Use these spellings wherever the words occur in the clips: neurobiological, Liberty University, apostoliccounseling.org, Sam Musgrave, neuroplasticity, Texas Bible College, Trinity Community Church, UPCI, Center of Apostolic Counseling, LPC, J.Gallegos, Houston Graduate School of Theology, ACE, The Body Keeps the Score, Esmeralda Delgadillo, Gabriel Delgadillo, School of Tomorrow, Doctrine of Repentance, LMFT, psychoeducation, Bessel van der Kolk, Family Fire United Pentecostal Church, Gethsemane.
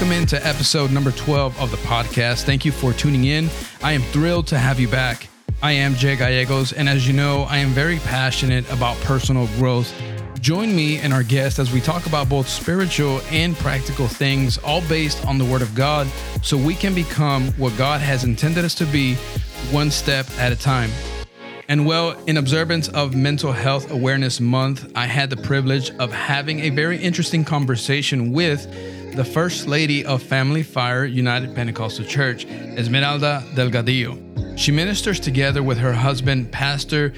Welcome into episode number 12 of the podcast. Thank you for tuning in. I am thrilled to have you back. I am J.Gallegos, and as you know, I am very passionate about personal growth. Join me and our guest as we talk about both spiritual and practical things, all based on the Word of God, so we can become what God has intended us to be, one step at a time. And well, in observance of Mental Health Awareness Month, I had the privilege of having a very interesting conversation with the First Lady of Family Fire United Pentecostal Church, Esmeralda Delgadillo. She ministers together with her husband, Pastor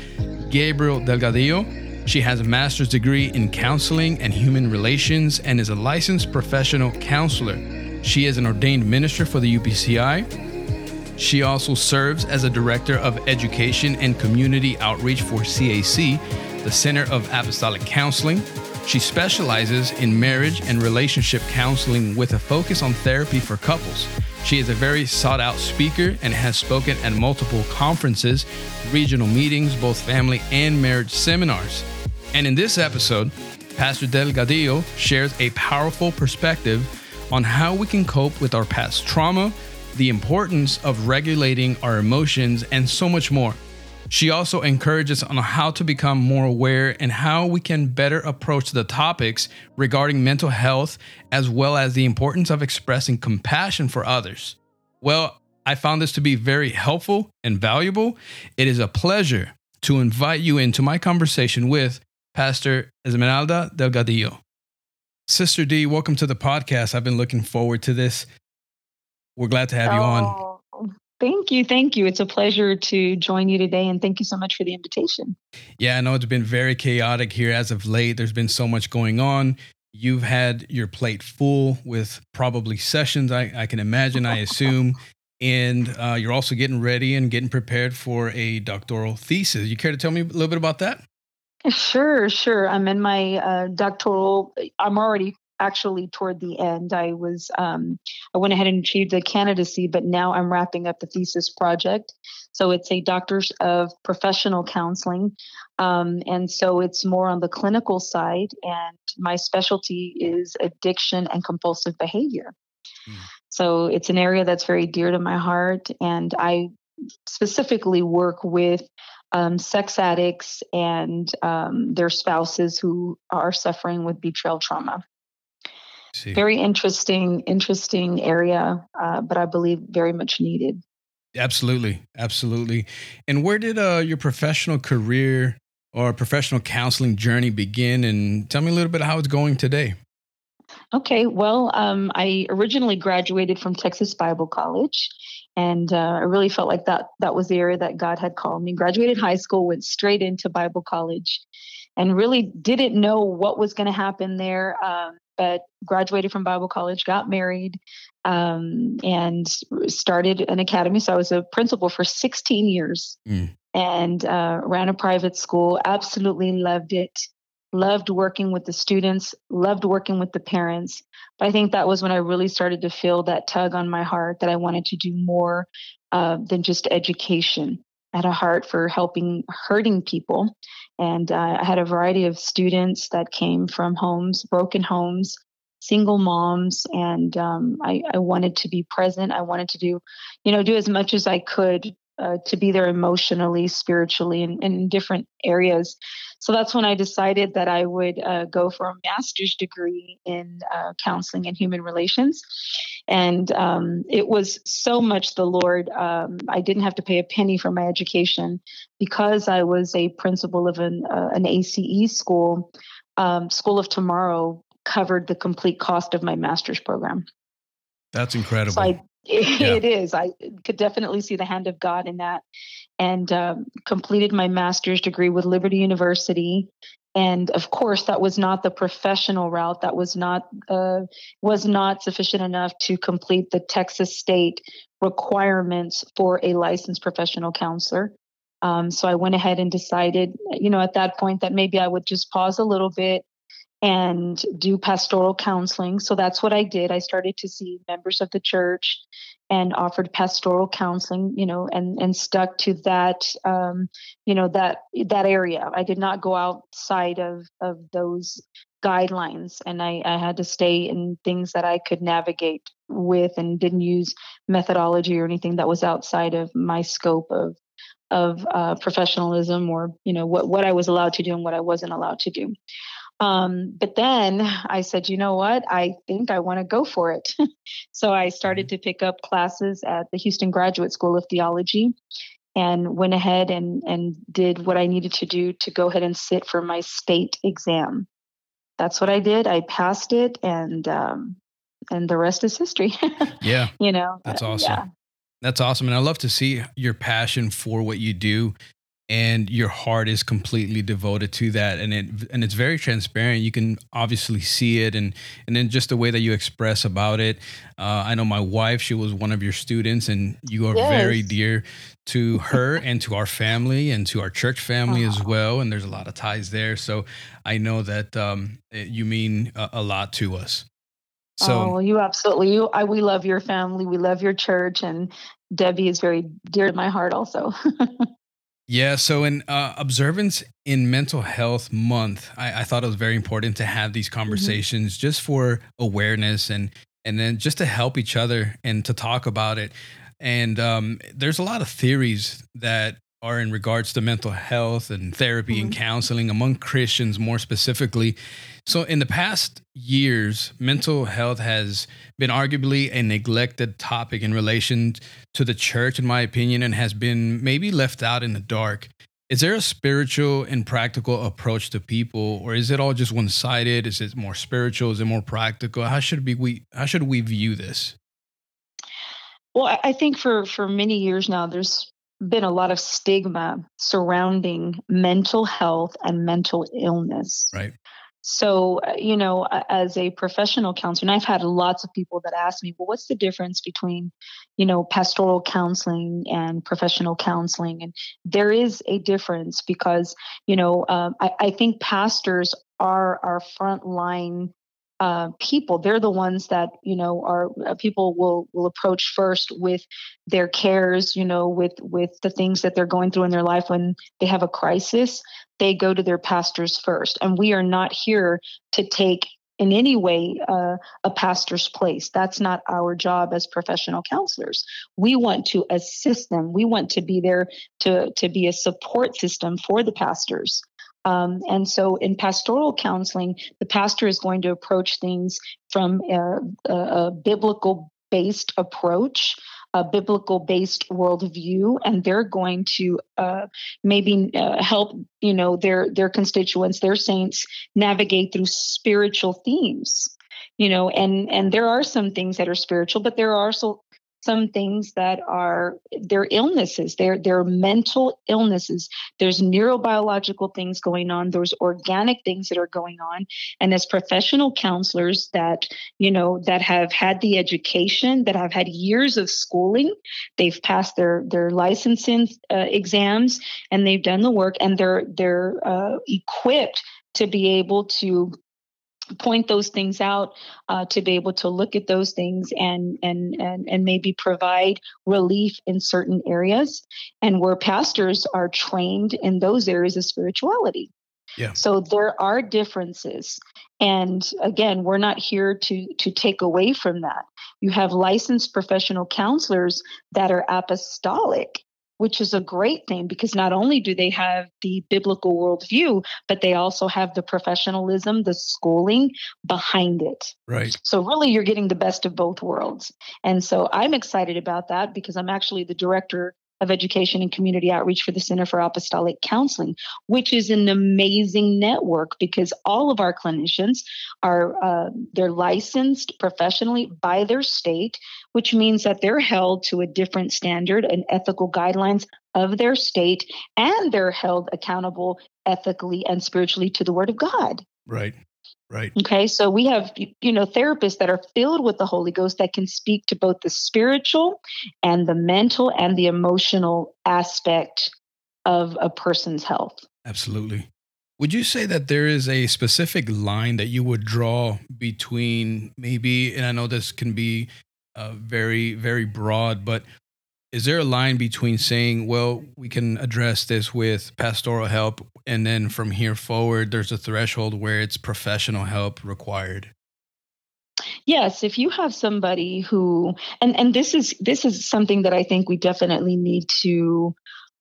Gabriel Delgadillo. She has a master's degree in counseling and human relations and is a licensed professional counselor. She is an ordained minister for the UPCI. She also serves as a director of education and community outreach for CAC, the Center of Apostolic Counseling. She specializes in marriage and relationship counseling with a focus on therapy for couples. She is a very sought-out speaker and has spoken at multiple conferences, regional meetings, both family and marriage seminars. And in this episode, Pastor Delgadillo shares a powerful perspective on how we can cope with our past trauma, the importance of regulating our emotions, and so much more. She also encourages on how to become more aware and how we can better approach the topics regarding mental health, as well as the importance of expressing compassion for others. Well, I found this to be very helpful and valuable. It is a pleasure to invite you into my conversation with Pastor Esmeralda Delgadillo. Sister D, welcome to the podcast. I've been looking forward to this. We're glad to have you on. Thank you. Thank you. It's a pleasure to join you today. And thank you so much for the invitation. Yeah, I know it's been very chaotic here as of late. There's been so much going on. You've had your plate full with probably sessions, I can imagine, I assume. And you're also getting ready and getting prepared for a doctoral thesis. You care to tell me a little bit about that? Sure. I'm in my doctoral. I'm already actually toward the end. I went ahead and achieved the candidacy, but now I'm wrapping up the thesis project. So it's a Doctor of Professional Counseling. And so it's more on the clinical side, and my specialty is addiction and compulsive behavior. So it's an area that's very dear to my heart. And I specifically work with sex addicts and their spouses who are suffering with betrayal trauma. See. Very interesting area, but I believe very much needed. Absolutely. And where did your professional career or professional counseling journey begin? And tell me a little bit how it's going today. Okay. Well, I originally graduated from Texas Bible College, and I really felt like that was the area that God had called me. Graduated high school, went straight into Bible college, and really didn't know what was going to happen there. But graduated from Bible college, got married, and started an academy. So I was a principal for 16 years and ran a private school. Absolutely loved it. Loved working with the students, loved working with the parents. But I think that was when I really started to feel that tug on my heart that I wanted to do more than just education. I had a heart for helping hurting people. And I had a variety of students that came from homes, broken homes, single moms. And I wanted to be present. I wanted to do as much as I could to be there emotionally, spiritually, and in different areas. So that's when I decided that I would go for a master's degree in counseling and human relations. And it was so much the Lord. I didn't have to pay a penny for my education because I was a principal of an ACE school. School of Tomorrow covered the complete cost of my master's program. That's incredible. So It is. I could definitely see the hand of God in that, and completed my master's degree with Liberty University. And of course, that was not the professional route. That was not sufficient enough to complete the Texas state requirements for a licensed professional counselor. So I went ahead and decided, at that point that maybe I would just pause a little bit and do pastoral counseling. So that's what I did. I started to see members of the church and offered pastoral counseling, and stuck to that, that area. I did not go outside of those guidelines, and I had to stay in things that I could navigate with and didn't use methodology or anything that was outside of my scope of professionalism or, you know, what I was allowed to do and what I wasn't allowed to do. But then I said, you know what, I think I want to go for it. So I started to pick up classes at the Houston Graduate School of Theology and went ahead and did what I needed to do to go ahead and sit for my state exam. That's what I did. I passed it, and the rest is history. Yeah. You know, that's awesome. Yeah. That's awesome. And I love to see your passion for what you do, and your heart is completely devoted to that. And it's very transparent. You can obviously see it. And then just the way that you express about it. I know my wife, she was one of your students, and you are very dear to her and to our family and to our church family as well. And there's a lot of ties there. So I know that you mean a lot to us. So, you absolutely, we love your family. We love your church. And Debbie is very dear to my heart also. Yeah. So in observance in Mental Health Month, I thought it was very important to have these conversations just for awareness and then just to help each other and to talk about it. And there's a lot of theories that are in regards to mental health and therapy and counseling among Christians more specifically. So in the past years, mental health has been arguably a neglected topic in relation to the church, in my opinion, and has been maybe left out in the dark. Is there a spiritual and practical approach to people, or is it all just one-sided? Is it more spiritual? Is it more practical? How should we view this? Well, I think for many years now, there's been a lot of stigma surrounding mental health and mental illness. Right. So, you know, as a professional counselor, and I've had lots of people that ask me, well, what's the difference between, you know, pastoral counseling and professional counseling? And there is a difference because, you know, I think pastors are our frontline people. They're the ones that, you know, are people will approach first with their cares, you know, with the things that they're going through in their life. When they have a crisis, they go to their pastors first. And we are not here to take in any way a pastor's place. That's not our job as professional counselors. We want to assist them. We want to be there to be a support system for the pastors. And so in pastoral counseling, the pastor is going to approach things from a biblical-based approach, a biblical-based worldview, and they're going to maybe help, you know, their constituents, their saints, navigate through spiritual themes, you know, and there are some things that are spiritual, but there are also some things that are their illnesses, their mental illnesses. There's neurobiological things going on. There's organic things that are going on. And as professional counselors that, you know, that have had the education, that have had years of schooling, they've passed their licensing exams, and they've done the work, and they're equipped to be able to point those things out, to be able to look at those things and maybe provide relief in certain areas, and where pastors are trained in those areas of spirituality. Yeah. So there are differences. And again, we're not here to take away from that. You have licensed professional counselors that are apostolic, which is a great thing, because not only do they have the biblical worldview, but they also have the professionalism, the schooling behind it. Right. So really, you're getting the best of both worlds. And so I'm excited about that, because I'm actually the director of education and community outreach for the Center for Apostolic Counseling, which is an amazing network, because all of our clinicians are they're licensed professionally by their state, which means that they're held to a different standard and ethical guidelines of their state, and they're held accountable ethically and spiritually to the Word of God. Right, right. Okay, so we have, you know, therapists that are filled with the Holy Ghost that can speak to both the spiritual and the mental and the emotional aspect of a person's health. Absolutely. Would you say that there is a specific line that you would draw between maybe, and I know this can be very, very broad, but Is there a line between saying, well, we can address this with pastoral help, and then from here forward, there's a threshold where it's professional help required? Yes, if you have somebody who, and this is something that I think we definitely need to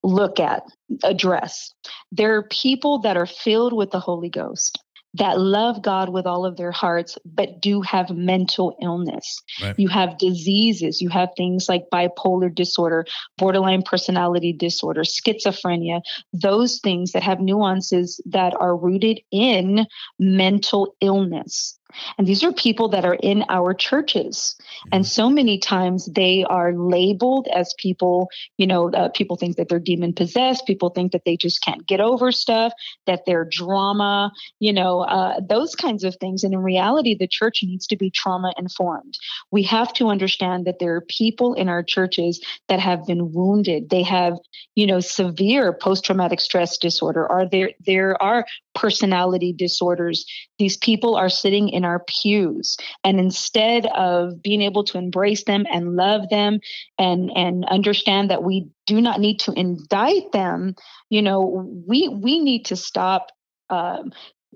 look at, address. There are people that are filled with the Holy Ghost, that love God with all of their hearts, but do have mental illness. Right. You have diseases. You have things like bipolar disorder, borderline personality disorder, schizophrenia, those things that have nuances that are rooted in mental illness. And these are people that are in our churches. And so many times they are labeled as people, you know, people think that they're demon possessed. People think that they just can't get over stuff, that they're trauma, you know, those kinds of things. And in reality, the church needs to be trauma informed. We have to understand that there are people in our churches that have been wounded. They have, you know, severe post-traumatic stress disorder, or there are personality disorders. These people are sitting in our pews, and instead of being able to embrace them and love them and understand that we do not need to indict them, you know, we need to stop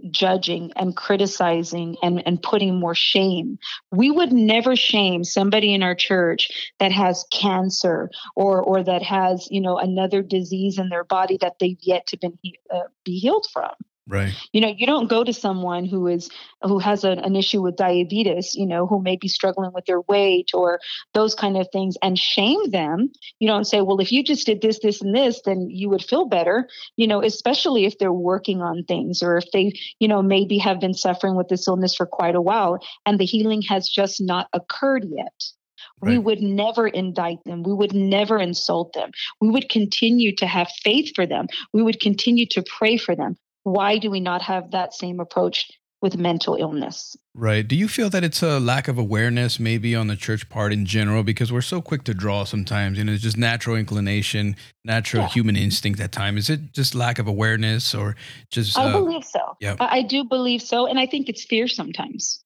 judging and criticizing and putting more shame. We would never shame somebody in our church that has cancer or that has, you know, another disease in their body that they've yet to be healed from. Right. You know, you don't go to someone who has an issue with diabetes, you know, who may be struggling with their weight or those kind of things, and shame them. You don't say, well, if you just did this, this, and this, then you would feel better, you know, especially if they're working on things, or if they, you know, maybe have been suffering with this illness for quite a while and the healing has just not occurred yet. Right. We would never indict them. We would never insult them. We would continue to have faith for them. We would continue to pray for them. Why do we not have that same approach with mental illness? Right. Do you feel that it's a lack of awareness maybe on the church part in general? Because we're so quick to draw sometimes, and it's just natural inclination, natural human instinct at times. Is it just lack of awareness or just? I believe so. Yeah. I do believe so. And I think it's fear sometimes,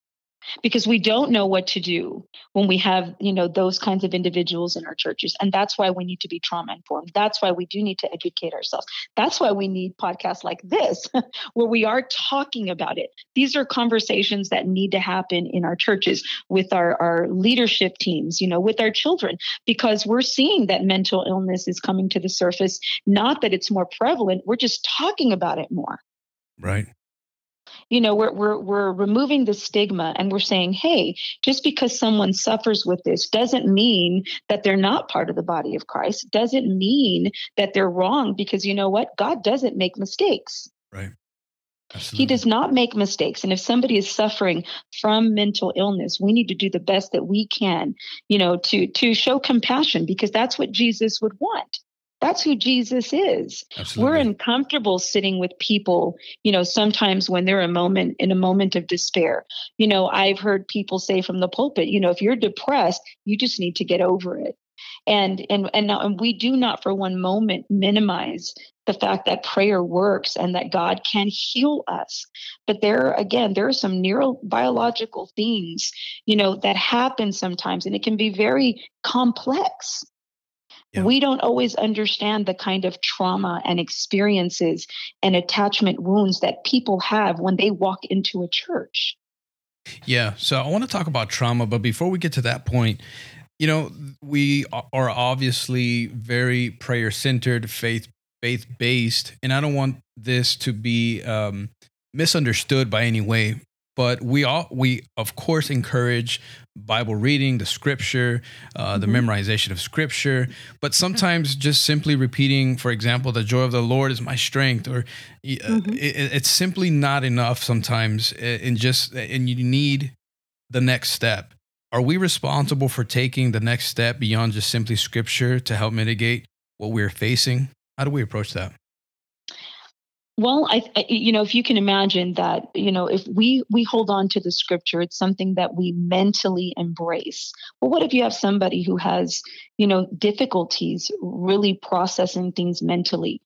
because we don't know what to do when we have, you know, those kinds of individuals in our churches. And that's why we need to be trauma informed. That's why we do need to educate ourselves. That's why we need podcasts like this, where we are talking about it. These are conversations that need to happen in our churches, with our leadership teams, you know, with our children, because we're seeing that mental illness is coming to the surface. Not that it's more prevalent. We're just talking about it more. Right. You know, we're removing the stigma, and we're saying, hey, just because someone suffers with this doesn't mean that they're not part of the body of Christ, doesn't mean that they're wrong, because you know what? God doesn't make mistakes. Right. Absolutely. He does not make mistakes. And if somebody is suffering from mental illness, we need to do the best that we can, you know, to show compassion, because that's what Jesus would want. That's who Jesus is. Absolutely. We're uncomfortable sitting with people, you know, sometimes when they're in a moment of despair. You know, I've heard people say from the pulpit, you know, if you're depressed, you just need to get over it. And we do not for one moment minimize the fact that prayer works and that God can heal us. But there are some neurobiological things, you know, that happen sometimes, and it can be very complex. Yeah. We don't always understand the kind of trauma and experiences and attachment wounds that people have when they walk into a church. Yeah. So I want to talk about trauma, but before we get to that point, you know, we are obviously very prayer-centered, faith-based, and I don't want this to be misunderstood by any way. But we of course encourage Bible reading, the scripture, the memorization of scripture, but sometimes just simply repeating, for example, the joy of the Lord is my strength, or it's simply not enough sometimes, and you need the next step. Are we responsible for taking the next step beyond just simply scripture to help mitigate what we're facing? How do we approach that? Well, if you can imagine that, if we hold on to the scripture, it's something that we mentally embrace. Well, what if you have somebody who has, difficulties really processing things mentally?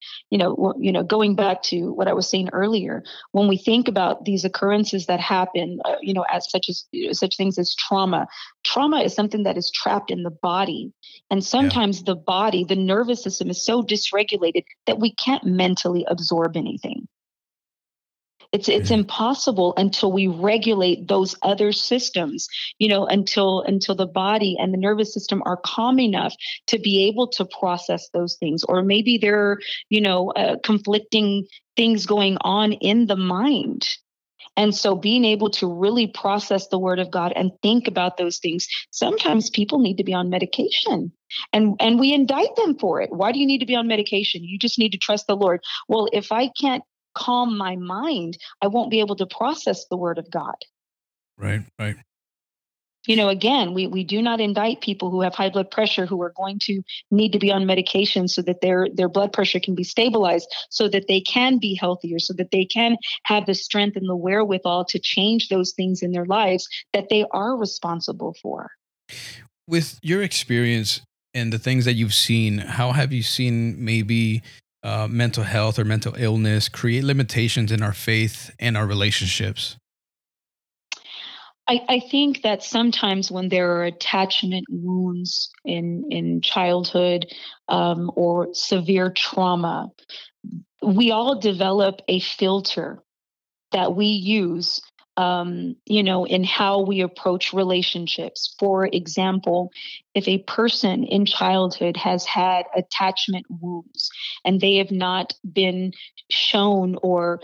Going back to what I was saying earlier, when we think about these occurrences that happen, such things as trauma. Trauma is something that is trapped in the body, and sometimes the body, the nervous system, is so dysregulated that we can't mentally absorb anything. It's impossible until we regulate those other systems, until the body and the nervous system are calm enough to be able to process those things. Or maybe there are, conflicting things going on in the mind. And so being able to really process the word of God and think about those things. Sometimes people need to be on medication and we indict them for it. Why do you need to be on medication? You just need to trust the Lord. Well, if I can't calm my mind, I won't be able to process the word of God. Right. Again, we do not indict people who have high blood pressure who are going to need to be on medication so that their blood pressure can be stabilized, so that they can be healthier, so that they can have the strength and the wherewithal to change those things in their lives that they are responsible for. With your experience and the things that you've seen, how have you seen maybe mental health or mental illness create limitations in our faith and our relationships? I think that sometimes when there are attachment wounds in childhood or severe trauma, we all develop a filter that we use, in how we approach relationships. For example, if a person in childhood has had attachment wounds and they have not been shown or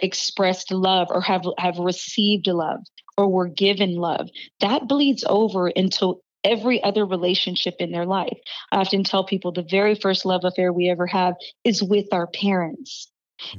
expressed love or have received love, or were given love, that bleeds over into every other relationship in their life. I often tell people the very first love affair we ever have is with our parents.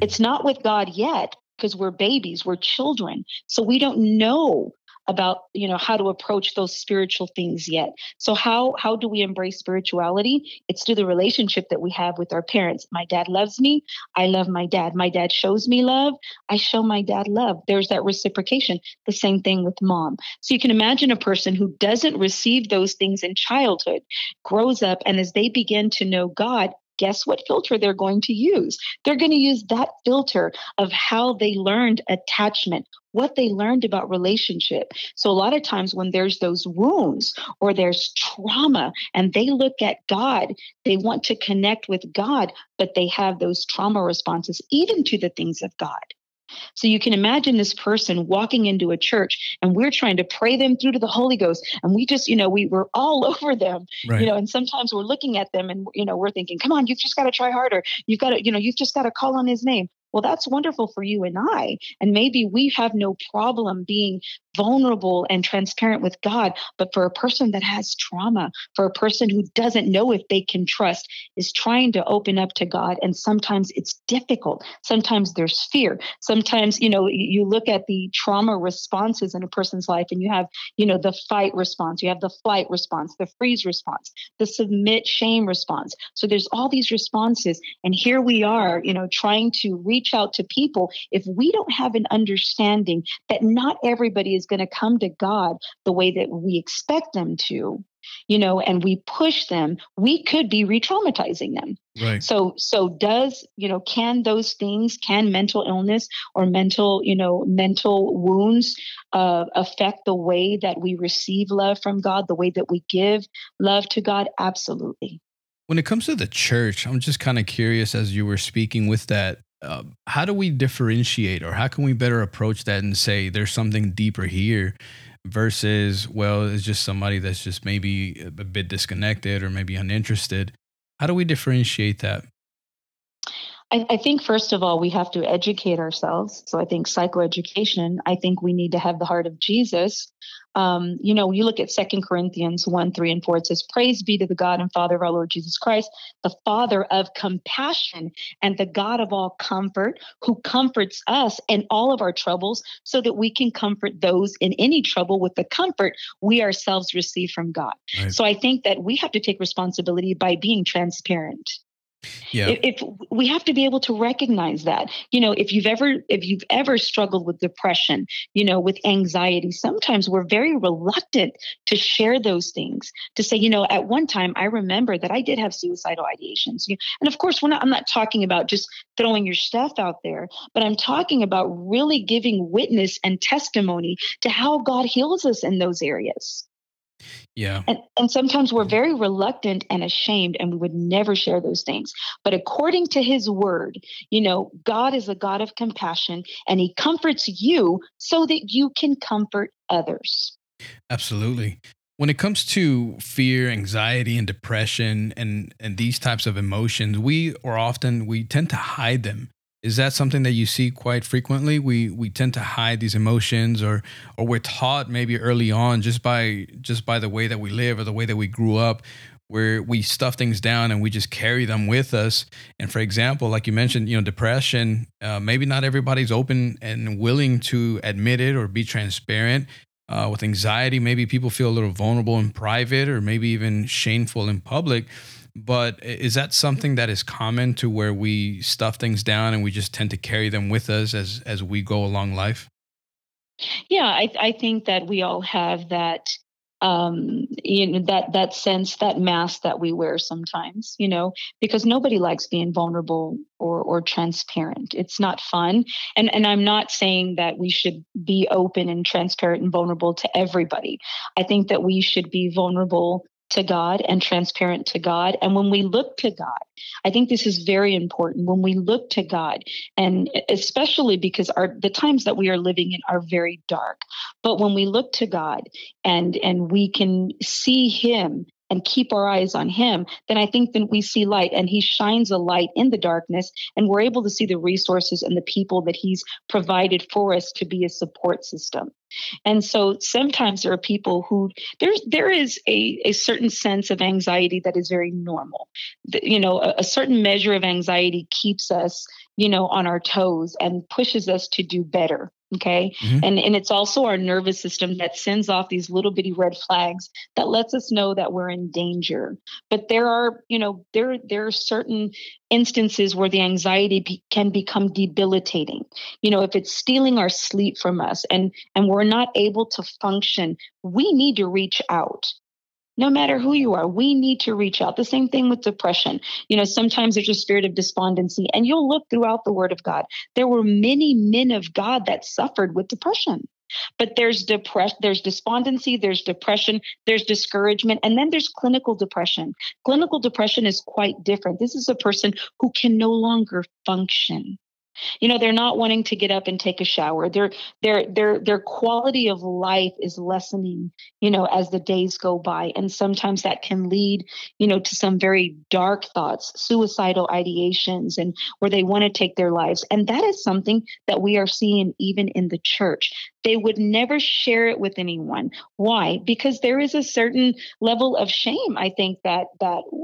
It's not with God yet, because we're babies, we're children. So we don't know about, how to approach those spiritual things yet. So how do we embrace spirituality? It's through the relationship that we have with our parents. My dad loves me. I love my dad. My dad shows me love. I show my dad love. There's that reciprocation. The same thing with mom. So you can imagine a person who doesn't receive those things in childhood grows up, and as they begin to know God, guess what filter they're going to use? They're going to use that filter of how they learned attachment, what they learned about relationship. So a lot of times when there's those wounds or there's trauma and they look at God, they want to connect with God, but they have those trauma responses even to the things of God. So you can imagine this person walking into a church and we're trying to pray them through to the Holy Ghost. And we just, we're all over them, right. And sometimes we're looking at them and, we're thinking, come on, you've just got to try harder. You've just got to call on his name. Well, that's wonderful for you and I. And maybe we have no problem being vulnerable and transparent with God. But for a person that has trauma, for a person who doesn't know if they can trust, is trying to open up to God. And sometimes it's difficult. Sometimes there's fear. Sometimes, you look at the trauma responses in a person's life and you have, the fight response, you have the flight response, the freeze response, the submit shame response. So there's all these responses. And here we are, trying to reach out to people if we don't have an understanding that not everybody is going to come to God the way that we expect them to, and we push them, we could be re-traumatizing them. Right. So does, can those things, can mental illness or mental wounds affect the way that we receive love from God, the way that we give love to God? Absolutely. When it comes to the church, I'm just kind of curious as you were speaking with that, how do we differentiate, or how can we better approach that and say there's something deeper here versus, well, it's just somebody that's just maybe a bit disconnected or maybe uninterested? How do we differentiate that? I think, first of all, we have to educate ourselves. So I think psychoeducation, I think we need to have the heart of Jesus. You look at 2 Corinthians 1:3-4, it says, praise be to the God and Father of our Lord Jesus Christ, the Father of compassion and the God of all comfort, who comforts us in all of our troubles so that we can comfort those in any trouble with the comfort we ourselves receive from God. Right. So I think that we have to take responsibility by being transparent. Yeah. If we have to be able to recognize that, you know, if you've ever struggled with depression, you know, with anxiety, sometimes we're very reluctant to share those things, to say, you know, at one time I remember that I did have suicidal ideations. And of course, I'm not talking about just throwing your stuff out there, but I'm talking about really giving witness and testimony to how God heals us in those areas. Yeah. And sometimes we're very reluctant and ashamed, and we would never share those things. But according to his word, you know, God is a God of compassion, and he comforts you so that you can comfort others. Absolutely. When it comes to fear, anxiety, and depression, and these types of emotions, we tend to hide them. Is that something that you see quite frequently? We tend to hide these emotions, or we're taught maybe early on just by the way that we live or the way that we grew up, where we stuff things down and we just carry them with us. And for example, like you mentioned, you know, depression, maybe not everybody's open and willing to admit it or be transparent. With anxiety, maybe people feel a little vulnerable in private or maybe even shameful in public. But is that something that is common to where we stuff things down and we just tend to carry them with us as we go along life? Yeah, I think that we all have that, that sense, that mask that we wear sometimes, you know, because nobody likes being vulnerable or transparent. It's not fun. And I'm not saying that we should be open and transparent and vulnerable to everybody. I think that we should be vulnerable to God and transparent to God. And when we look to God, I think this is very important. When we look to God, and especially because the times that we are living in are very dark, but when we look to God and we can see him and keep our eyes on him, then I think that we see light, and he shines a light in the darkness, and we're able to see the resources and the people that he's provided for us to be a support system. And so sometimes there are people who there is a certain sense of anxiety that is very normal. You know, a certain measure of anxiety keeps us, you know, on our toes and pushes us to do better. Okay. Mm-hmm. And it's also our nervous system that sends off these little bitty red flags that lets us know that we're in danger. But there are, you know, there are certain instances where the anxiety can become debilitating. You know, if it's stealing our sleep from us and we're not able to function, we need to reach out. No matter who you are, we need to reach out. The same thing with depression. You know, sometimes there's a spirit of despondency, and you'll look throughout the Word of God. There were many men of God that suffered with depression, but there's despondency, there's depression, there's discouragement, and then there's clinical depression. Clinical depression is quite different. This is a person who can no longer function. You know, they're not wanting to get up and take a shower. Their quality of life is lessening, you know, as the days go by. And sometimes that can lead, you know, to some very dark thoughts, suicidal ideations, and where they want to take their lives. And that is something that we are seeing even in the church. They would never share it with anyone. Why? Because there is a certain level of shame, I think, that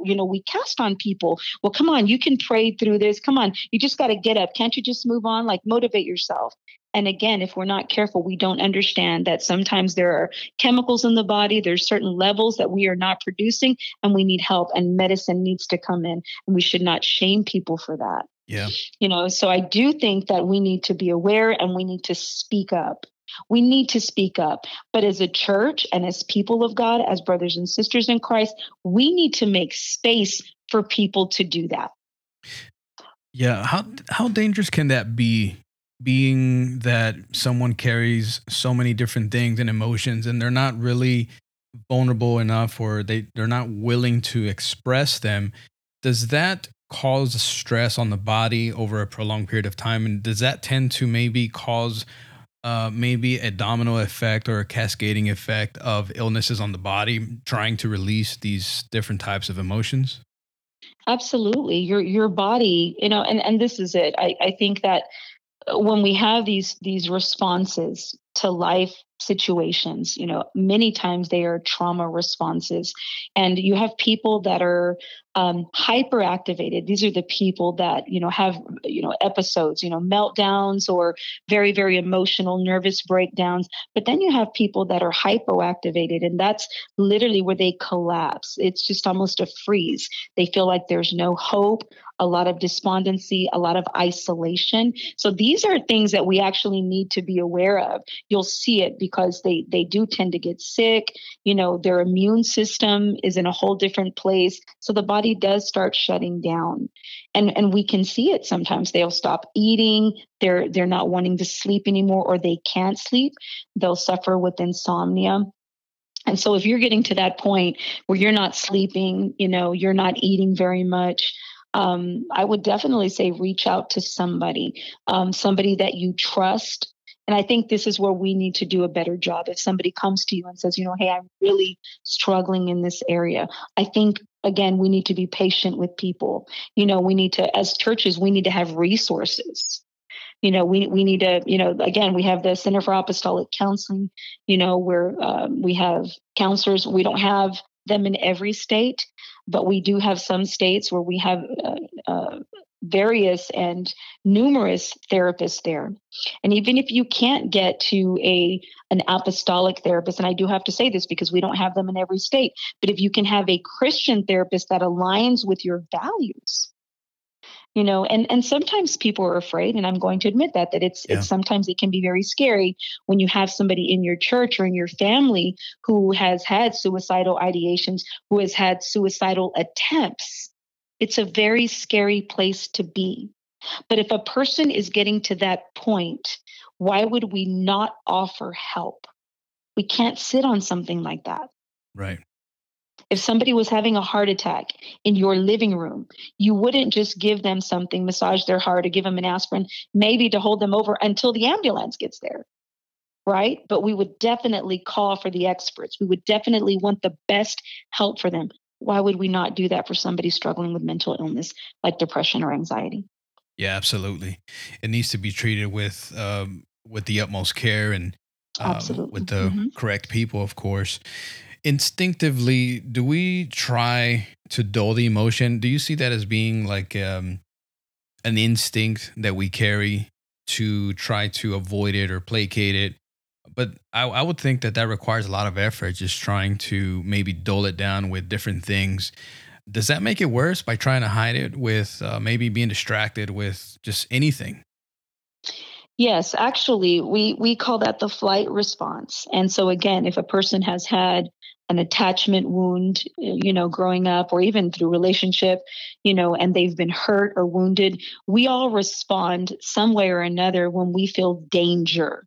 you know, we cast on people. Well, come on, you can pray through this. Come on, you just got to get up. Can't you just move on? Like, motivate yourself. And again, if we're not careful, we don't understand that sometimes there are chemicals in the body. There's certain levels that we are not producing, and we need help, and medicine needs to come in, and we should not shame people for that. Yeah. You know, so I do think that we need to be aware, and we need to speak up. We need to speak up. But as a church and as people of God, as brothers and sisters in Christ, we need to make space for people to do that. Yeah. How dangerous can that be, being that someone carries so many different things and emotions, and they're not really vulnerable enough, or they're not willing to express them? Does that cause stress on the body over a prolonged period of time? And does that tend to maybe cause maybe a domino effect or a cascading effect of illnesses on the body trying to release these different types of emotions? Absolutely. Your body, you know, and this is it. I think that when we have these responses to life, situations. You know, many times they are trauma responses. And you have people that are hyperactivated. These are the people that, you know, have, you know, episodes, you know, meltdowns or very, very emotional, nervous breakdowns. But then you have people that are hypoactivated, and that's literally where they collapse. It's just almost a freeze. They feel like there's no hope, a lot of despondency, a lot of isolation. So these are things that we actually need to be aware of. You'll see it because they do tend to get sick. You know, their immune system is in a whole different place. So the body does start shutting down. And we can see it sometimes. They'll stop eating. They're not wanting to sleep anymore, or they can't sleep. They'll suffer with insomnia. And so if you're getting to that point where you're not sleeping, you know, you're not eating very much, I would definitely say reach out to somebody, somebody that you trust. And I think this is where we need to do a better job. If somebody comes to you and says, you know, hey, I'm really struggling in this area, I think, again, we need to be patient with people. You know, we need to, as churches, we need to have resources. You know, we need to, you know, again, we have the Center for Apostolic Counseling, you know, where we have counselors. We don't have them in every state, but we do have some states where we have various and numerous therapists there. And even if you can't get to an apostolic therapist, and I do have to say this because we don't have them in every state, but if you can have a Christian therapist that aligns with your values, you know, and sometimes people are afraid, and I'm going to admit that it's sometimes it can be very scary when you have somebody in your church or in your family who has had suicidal ideations, who has had suicidal attempts. It's a very scary place to be. But if a person is getting to that point, why would we not offer help? We can't sit on something like that. Right. If somebody was having a heart attack in your living room, you wouldn't just give them something, massage their heart or give them an aspirin, maybe to hold them over until the ambulance gets there, right? But we would definitely call for the experts. We would definitely want the best help for them. Why would we not do that for somebody struggling with mental illness like depression or anxiety? Yeah, absolutely. It needs to be treated with the utmost care and with the correct people, of course. Instinctively, do we try to dull the emotion? Do you see that as being like an instinct that we carry to try to avoid it or placate it? But I would think that requires a lot of effort, just trying to maybe dull it down with different things. Does that make it worse by trying to hide it with maybe being distracted with just anything? Yes, actually, we call that the flight response. And so, again, if a person has had an attachment wound, you know, growing up or even through relationship, you know, and they've been hurt or wounded, we all respond some way or another when we feel danger.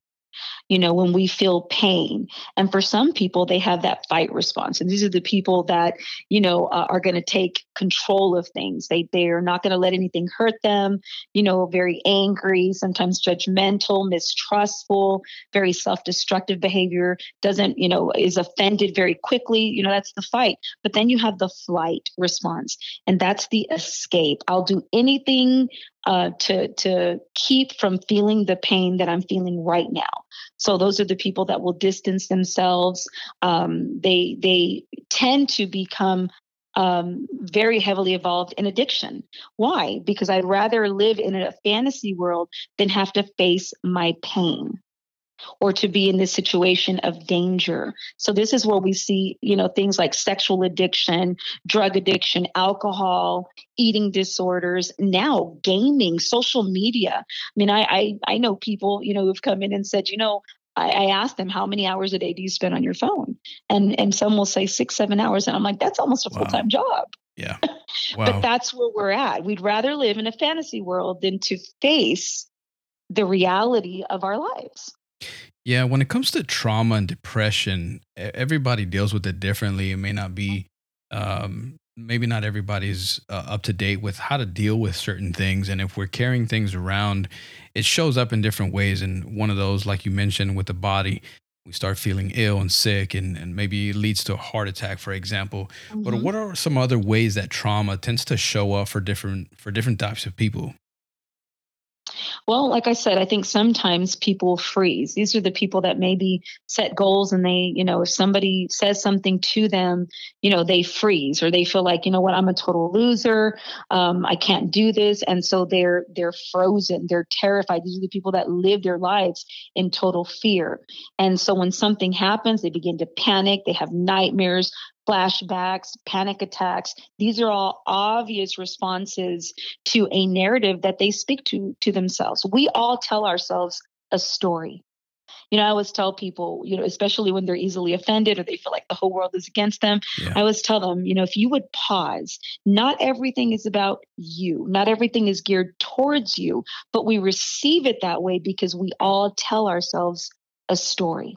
You know, when we feel pain. And for some people, they have that fight response. And these are the people that, you know, are going to take control of things. They are not going to let anything hurt them, you know, very angry, sometimes judgmental, mistrustful, very self-destructive behavior, doesn't, you know, is offended very quickly. You know, that's the fight. But then you have the flight response, and that's the escape. I'll do anything to keep from feeling the pain that I'm feeling right now. So those are the people that will distance themselves. They tend to become very heavily involved in addiction. Why? Because I'd rather live in a fantasy world than have to face my pain or to be in this situation of danger. So this is where we see, you know, things like sexual addiction, drug addiction, alcohol, eating disorders, now gaming, social media. I mean, I know people, you know, who've come in and said, you know, I asked them, how many hours a day do you spend on your phone? And some will say 6-7 hours. And I'm like, that's almost a full-time job. Yeah. Wow. But that's where we're at. We'd rather live in a fantasy world than to face the reality of our lives. Yeah, when it comes to trauma and depression, everybody deals with it differently. It may not be, maybe not everybody's up to date with how to deal with certain things. And if we're carrying things around, it shows up in different ways. And one of those, like you mentioned, with the body, we start feeling ill and sick, and maybe it leads to a heart attack, for example. Mm-hmm. But what are some other ways that trauma tends to show up for different types of people? Well, like I said, I think sometimes people freeze. These are the people that maybe set goals and they, you know, if somebody says something to them, you know, they freeze or they feel like, you know what, I'm a total loser. I can't do this. And so they're frozen. They're terrified. These are the people that live their lives in total fear. And so when something happens, they begin to panic. They have nightmares, flashbacks, panic attacks. These are all obvious responses to a narrative that they speak to themselves. We all tell ourselves a story. You know, I always tell people, you know, especially when they're easily offended or they feel like the whole world is against them. Yeah. I always tell them, you know, if you would pause, not everything is about you. Not everything is geared towards you, but we receive it that way because we all tell ourselves a story.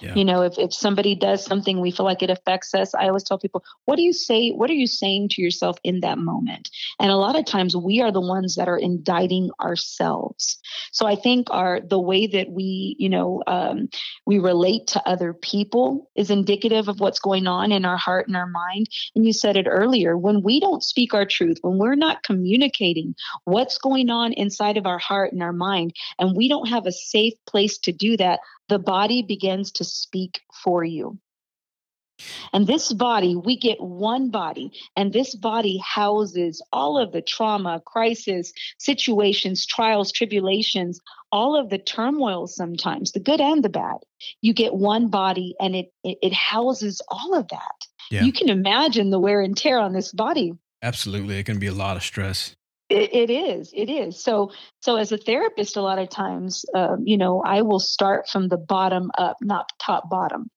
Yeah. You know, if somebody does something, we feel like it affects us. I always tell people, what do you say? What are you saying to yourself in that moment? And a lot of times we are the ones that are indicting ourselves. So I think the way that we, you know, we relate to other people is indicative of what's going on in our heart and our mind. And you said it earlier, when we don't speak our truth, when we're not communicating what's going on inside of our heart and our mind, and we don't have a safe place to do that, the body begins to speak for you. And this body, we get one body, and this body houses all of the trauma, crisis, situations, trials, tribulations, all of the turmoil sometimes, the good and the bad. You get one body, and it houses all of that. Yeah. You can imagine the wear and tear on this body. Absolutely. It can be a lot of stress. It is. So as a therapist, a lot of times, you know, I will start from the bottom up, not top bottom.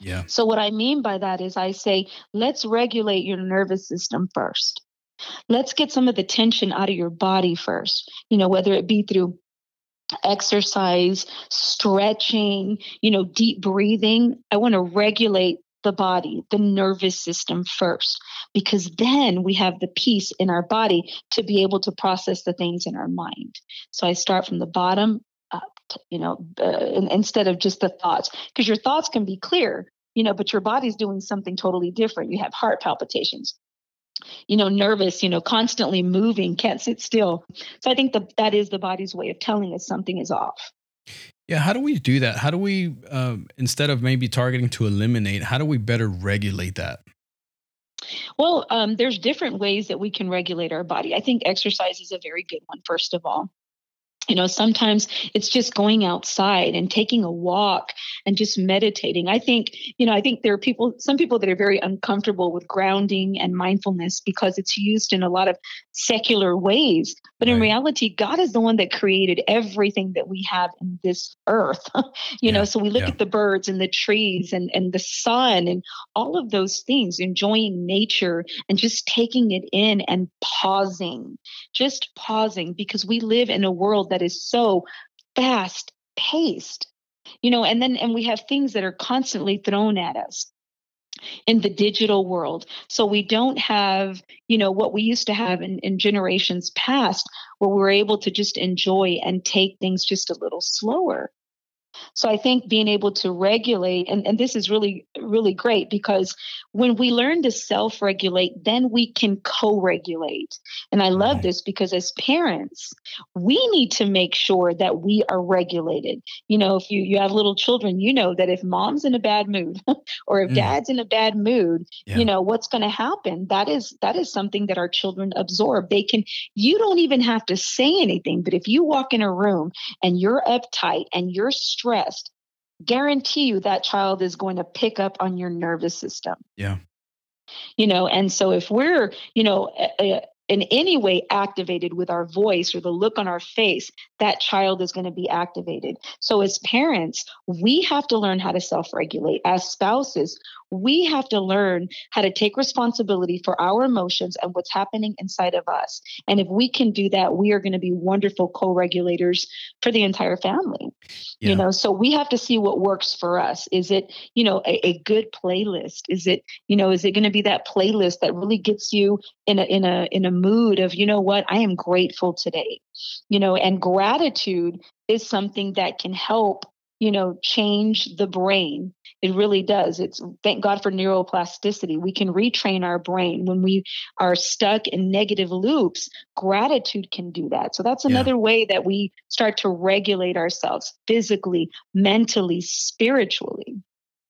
Yeah. So what I mean by that is I say, let's regulate your nervous system first. Let's get some of the tension out of your body first, you know, whether it be through exercise, stretching, you know, deep breathing. I want to regulate the body, the nervous system first, because then we have the peace in our body to be able to process the things in our mind. So I start from the bottom up, you know, instead of just the thoughts, because your thoughts can be clear, you know, but your body's doing something totally different. You have heart palpitations, you know, nervous, you know, constantly moving, can't sit still. So I think that is the body's way of telling us something is off. Yeah. How do we do that? How do we, instead of maybe targeting to eliminate, how do we better regulate that? Well, there's different ways that we can regulate our body. I think exercise is a very good one, first of all. You know, sometimes it's just going outside and taking a walk and just meditating. I think there are some people that are very uncomfortable with grounding and mindfulness because it's used in a lot of secular ways. But in reality, God is the one that created everything that we have in this earth. you know, so we look at the birds and the trees and the sun and all of those things, enjoying nature and just taking it in and pausing, because we live in a world that is so fast paced, you know, and we have things that are constantly thrown at us in the digital world. So we don't have, you know, what we used to have in generations past, where we were able to just enjoy and take things just a little slower. So I think being able to regulate, and this is really, really great, because when we learn to self-regulate, then we can co-regulate. And I love this because as parents, we need to make sure that we are regulated. You know, if you have little children, you know that if mom's in a bad mood or if dad's in a bad mood, you know, what's going to happen? That is something that our children absorb. You don't even have to say anything, but if you walk in a room and you're uptight and you're stressed, guarantee you that child is going to pick up on your nervous system. Yeah. You know, and so if we're, you know, in any way activated with our voice or the look on our face, that child is going to be activated. So as parents, we have to learn how to self-regulate. As spouses, we have to learn how to take responsibility for our emotions and what's happening inside of us. And if we can do that, we are going to be wonderful co-regulators for the entire family. Yeah. You know, so we have to see what works for us. Is it, you know, a good playlist? Is it, you know, is it going to be that playlist that really gets you in a mood of, you know what, I am grateful today, you know, and gratitude is something that can help you know, change the brain. It really does. It's thank God for neuroplasticity. We can retrain our brain when we are stuck in negative loops. Gratitude can do that. So that's another way that we start to regulate ourselves physically, mentally, spiritually.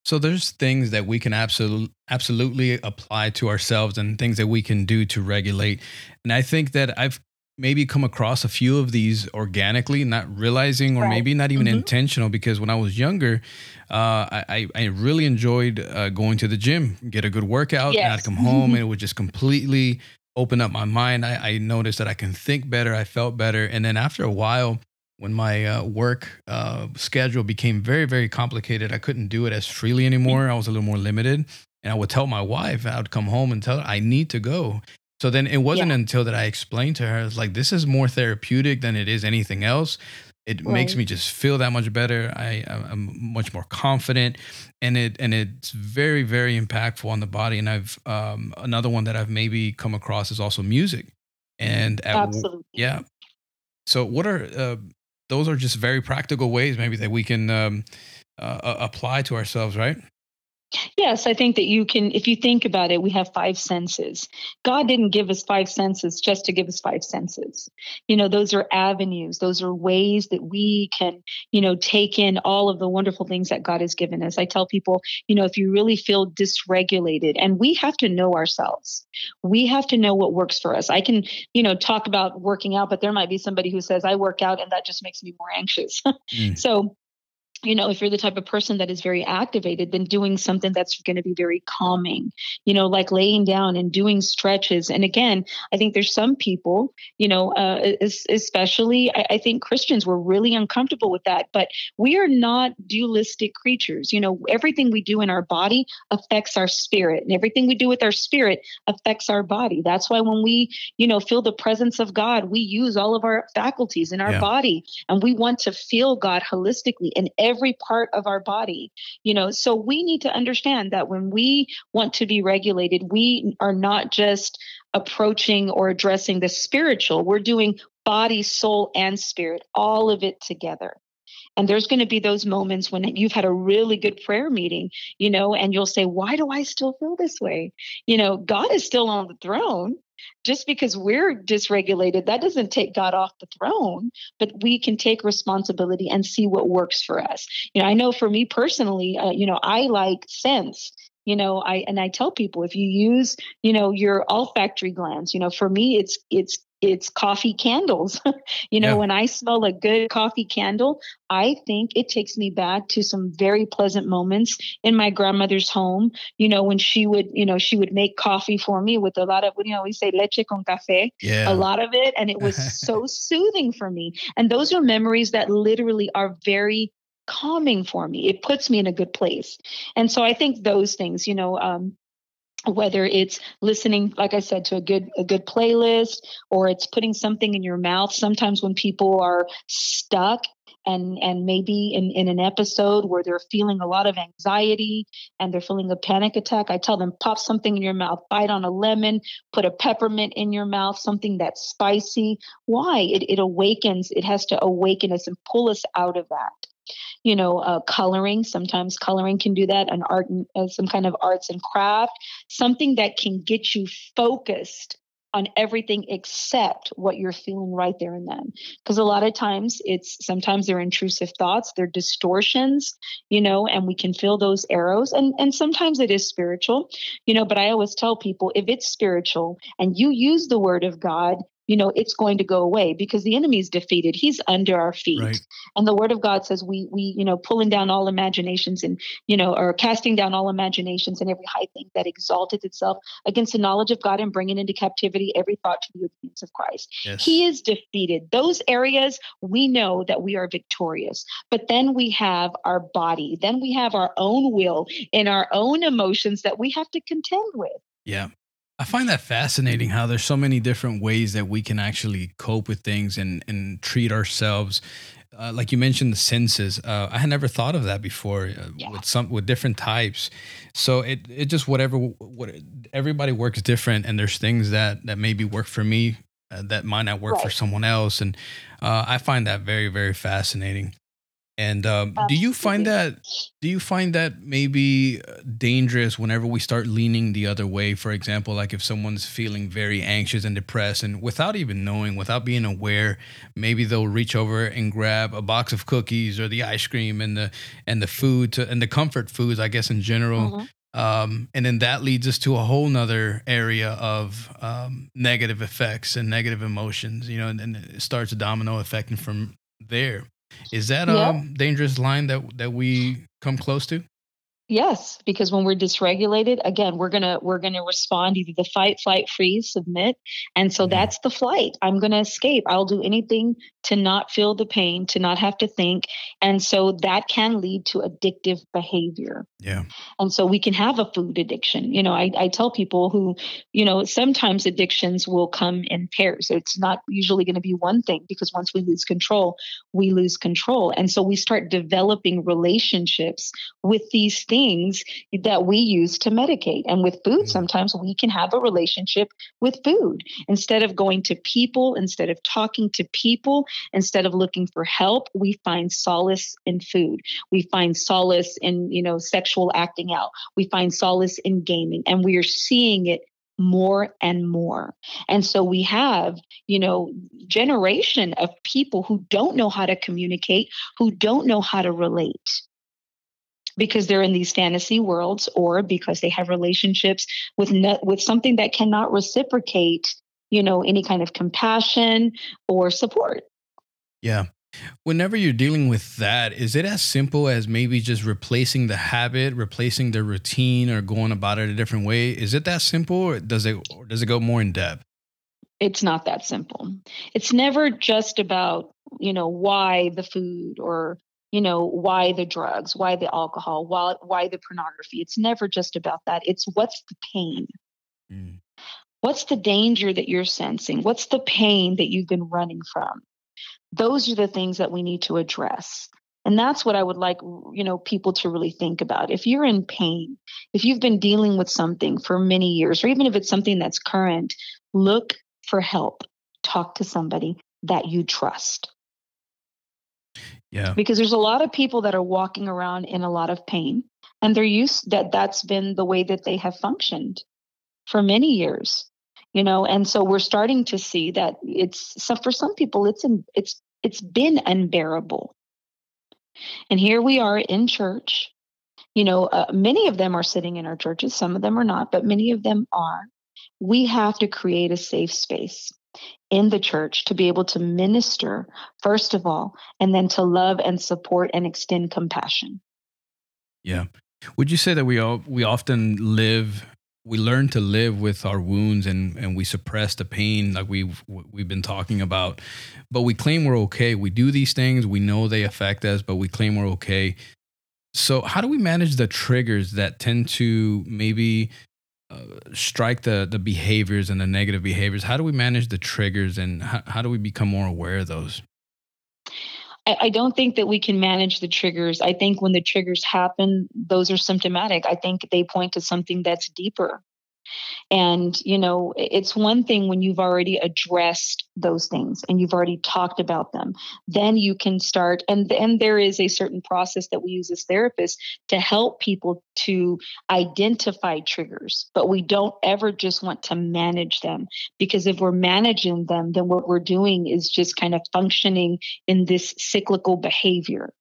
So there's things that we can absolutely apply to ourselves and things that we can do to regulate. And I think that I've maybe come across a few of these organically, not realizing, or maybe not even intentional, because when I was younger, I really enjoyed going to the gym, get a good workout, and I'd come home and it would just completely open up my mind. I noticed that I can think better, I felt better. And then after a while, when my work schedule became very, very complicated, I couldn't do it as freely anymore. I was a little more limited. And I would tell my wife, I would come home and tell her, I need to go. So then it wasn't until that I explained to her, I was like, this is more therapeutic than it is anything else. It makes me just feel that much better. I'm much more confident, and it's very, very impactful on the body. And I've another one that I've maybe come across is also music. And so what are those are just very practical ways maybe that we can apply to ourselves, right? Yes, I think that you can, if you think about it, we have five senses. God didn't give us five senses just to give us five senses. You know, those are avenues. Those are ways that we can, you know, take in all of the wonderful things that God has given us. I tell people, you know, if you really feel dysregulated, and we have to know ourselves, we have to know what works for us. I can, you know, talk about working out, but there might be somebody who says, I work out and that just makes me more anxious. So, you know, if you're the type of person that is very activated, then doing something that's going to be very calming, you know, like laying down and doing stretches. And again, I think there's some people, you know, especially I think Christians were really uncomfortable with that, but we are not dualistic creatures. You know, everything we do in our body affects our spirit, and everything we do with our spirit affects our body. That's why when we, you know, feel the presence of God, we use all of our faculties in our body, and we want to feel God holistically in every part of our body, you know. So we need to understand that when we want to be regulated, we are not just approaching or addressing the spiritual. We're doing body, soul, and spirit, all of it together. And there's going to be those moments when you've had a really good prayer meeting, you know, and you'll say, why do I still feel this way? You know, God is still on the throne. Just because we're dysregulated, that doesn't take God off the throne, but we can take responsibility and see what works for us. You know, I know for me personally, you know, I like scents. You know, I tell people, if you use, you know, your olfactory glands, you know, for me, it's coffee candles. You know, when I smell a good coffee candle, I think it takes me back to some very pleasant moments in my grandmother's home. You know, when she would, you know, she would make coffee for me with a lot of, you know, we say leche con café, a lot of it. And it was so soothing for me. And those are memories that literally are very calming for me. It puts me in a good place. And so I think those things, you know, whether it's listening, like I said, to a good playlist, or it's putting something in your mouth. Sometimes when people are stuck and maybe in an episode where they're feeling a lot of anxiety and they're feeling a panic attack, I tell them, pop something in your mouth, bite on a lemon, put a peppermint in your mouth, something that's spicy. Why? It awakens. It has to awaken us and pull us out of that. You know, coloring, sometimes coloring can do that, an art, some kind of arts and craft, something that can get you focused on everything except what you're feeling right there and then. Because a lot of times sometimes they're intrusive thoughts, they're distortions, you know, and we can feel those arrows. And sometimes it is spiritual, you know, but I always tell people, if it's spiritual and you use the word of God, you know, it's going to go away because the enemy is defeated. He's under our feet. Right. And the word of God says we, you know, pulling down all imaginations and, you know, or casting down all imaginations and every high thing that exalted itself against the knowledge of God and bringing into captivity every thought to the obedience of Christ. Yes. He is defeated. Those areas, we know that we are victorious, but then we have our body. Then we have our own will and our own emotions that we have to contend with. Yeah. I find that fascinating how there's so many different ways that we can actually cope with things and treat ourselves. Like you mentioned, the senses. I had never thought of that before with different types. So it just what everybody works different, and there's things that maybe work for me that might not work for someone else. And I find that very, very fascinating. And do you find that maybe dangerous whenever we start leaning the other way? For example, like if someone's feeling very anxious and depressed, and without even knowing, without being aware, maybe they'll reach over and grab a box of cookies or the ice cream and the food and the comfort foods, I guess, in general. Mm-hmm. And then that leads us to a whole nother area of negative effects and negative emotions, you know, and it starts a domino effect. And from there, is that a dangerous line that we come close to? Yes, because when we're dysregulated, again, we're gonna respond either the fight, flight, freeze, submit. And so that's the flight. I'm gonna escape. I'll do anything to not feel the pain, to not have to think. And so that can lead to addictive behavior. Yeah. And so we can have a food addiction. You know, I tell people who, you know, sometimes addictions will come in pairs. It's not usually going to be one thing, because once we lose control, we lose control. And so we start developing relationships with these things that we use to medicate. And with food, sometimes we can have a relationship with food. Instead of going to people, instead of talking to people, instead of looking for help, we find solace in food. We find solace in, you know, sexual acting out. We find solace in gaming, and we are seeing it more and more. And so we have, you know, generation of people who don't know how to communicate, who don't know how to relate, because they're in these fantasy worlds, or because they have relationships with something that cannot reciprocate, you know, any kind of compassion or support. Yeah. Whenever you're dealing with that, is it as simple as maybe just replacing the habit, replacing the routine, or going about it a different way? Is it that simple, or does it go more in depth? It's not that simple. It's never just about, you know, why the food, or, you know, why the drugs, why the alcohol, why the pornography. It's never just about that. It's what's the pain? Mm. What's the danger that you're sensing? What's the pain that you've been running from? Those are the things that we need to address. And that's what I would like, you know, people to really think about. If you're in pain, if you've been dealing with something for many years, or even if it's something that's current, look for help. Talk to somebody that you trust. Yeah. Because there's a lot of people that are walking around in a lot of pain, and they're used that's been the way that they have functioned for many years. You know, and so we're starting to see that for some people, it's been unbearable. And here we are in church. You know, many of them are sitting in our churches. Some of them are not, but many of them are. We have to create a safe space in the church to be able to minister, first of all, and then to love and support and extend compassion. Yeah. Would you say that we learn to live with our wounds, and we suppress the pain like we've been talking about, but we claim we're okay. We do these things. We know they affect us, but we claim we're okay. So how do we manage the triggers that tend to maybe strike the behaviors and the negative behaviors? How do we manage the triggers, and how do we become more aware of those? I don't think that we can manage the triggers. I think when the triggers happen, those are symptomatic. I think they point to something that's deeper. And, you know, it's one thing when you've already addressed those things and you've already talked about them, then you can start. And then there is a certain process that we use as therapists to help people to identify triggers, but we don't ever just want to manage them, because if we're managing them, then what we're doing is just kind of functioning in this cyclical behavior.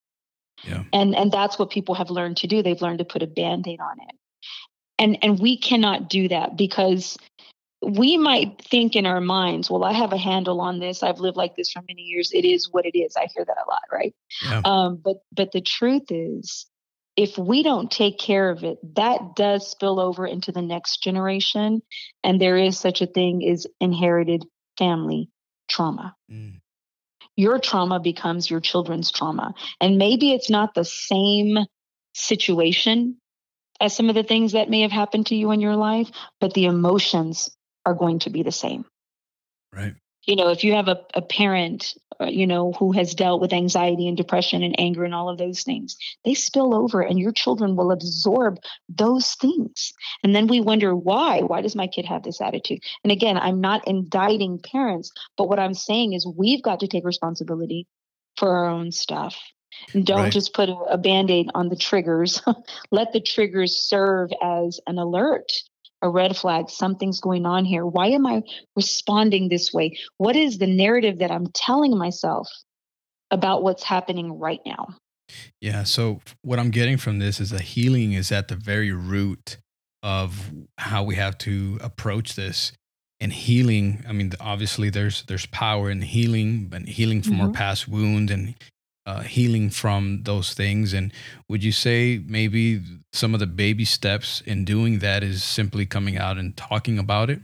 Yeah. And that's what people have learned to do. They've learned to put a Band-Aid on it. And we cannot do that, because we might think in our minds, well, I have a handle on this. I've lived like this for many years. It is what it is. I hear that a lot, right? Yeah. But the truth is, if we don't take care of it, that does spill over into the next generation. And there is such a thing as inherited family trauma. Mm. Your trauma becomes your children's trauma. And maybe it's not the same situation as some of the things that may have happened to you in your life, but the emotions are going to be the same. Right. You know, if you have a parent, you know, who has dealt with anxiety and depression and anger and all of those things, they spill over, and your children will absorb those things. And then we wonder why does my kid have this attitude? And again, I'm not indicting parents, but what I'm saying is we've got to take responsibility for our own stuff. Don't just put a Band-Aid on the triggers. Let the triggers serve as an alert, a red flag. Something's going on here. Why am I responding this way? What is the narrative that I'm telling myself about what's happening right now? Yeah. So what I'm getting from this is that healing is at the very root of how we have to approach this. And healing, I mean, obviously there's power in healing, and healing from our past wounds and healing from those things. And would you say maybe some of the baby steps in doing that is simply coming out and talking about it?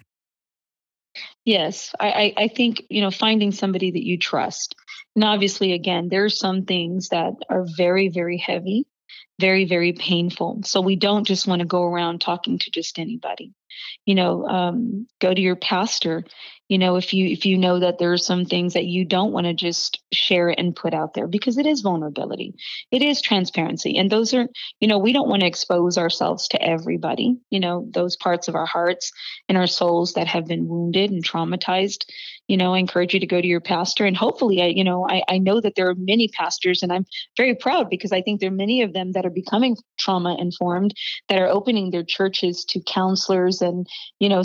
Yes. I think, finding somebody that you trust. And obviously, again, there's some things that are very, very heavy, very, very painful. So we don't just want to go around talking to just anybody. Go to your pastor, if you know that there are some things that you don't want to just share and put out there, because it is vulnerability. It is transparency. And those are, we don't want to expose ourselves to everybody, those parts of our hearts and our souls that have been wounded and traumatized. I encourage you to go to your pastor. And hopefully, I know that there are many pastors, and I'm very proud because I think there are many of them that are becoming trauma informed, that are opening their churches to counselors and,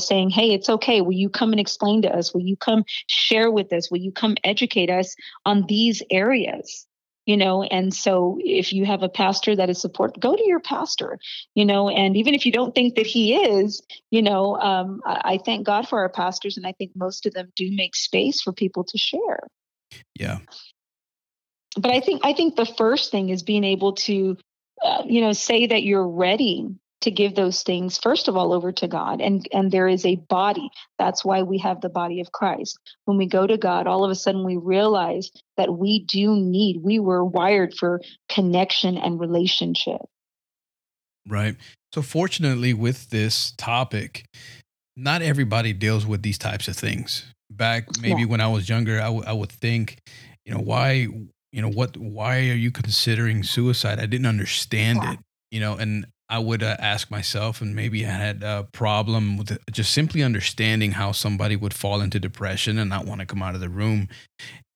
saying, hey, it's okay. Will you come and explain to us? Will you come share with us? Will you come educate us on these areas? And so if you have a pastor that is support, go to your pastor, and even if you don't think that he is, I thank God for our pastors. And I think most of them do make space for people to share. Yeah. But I think the first thing is being able to, say that you're ready to give those things, first of all, over to God. And there is a body. That's why we have the body of Christ. When we go to God, all of a sudden we realize that we were wired for connection and relationship. Right. So fortunately, with this topic, not everybody deals with these types of things. Back maybe when I was younger, I would think, why are you considering suicide? I didn't understand it, and I would ask myself, and maybe I had a problem with just simply understanding how somebody would fall into depression and not want to come out of the room.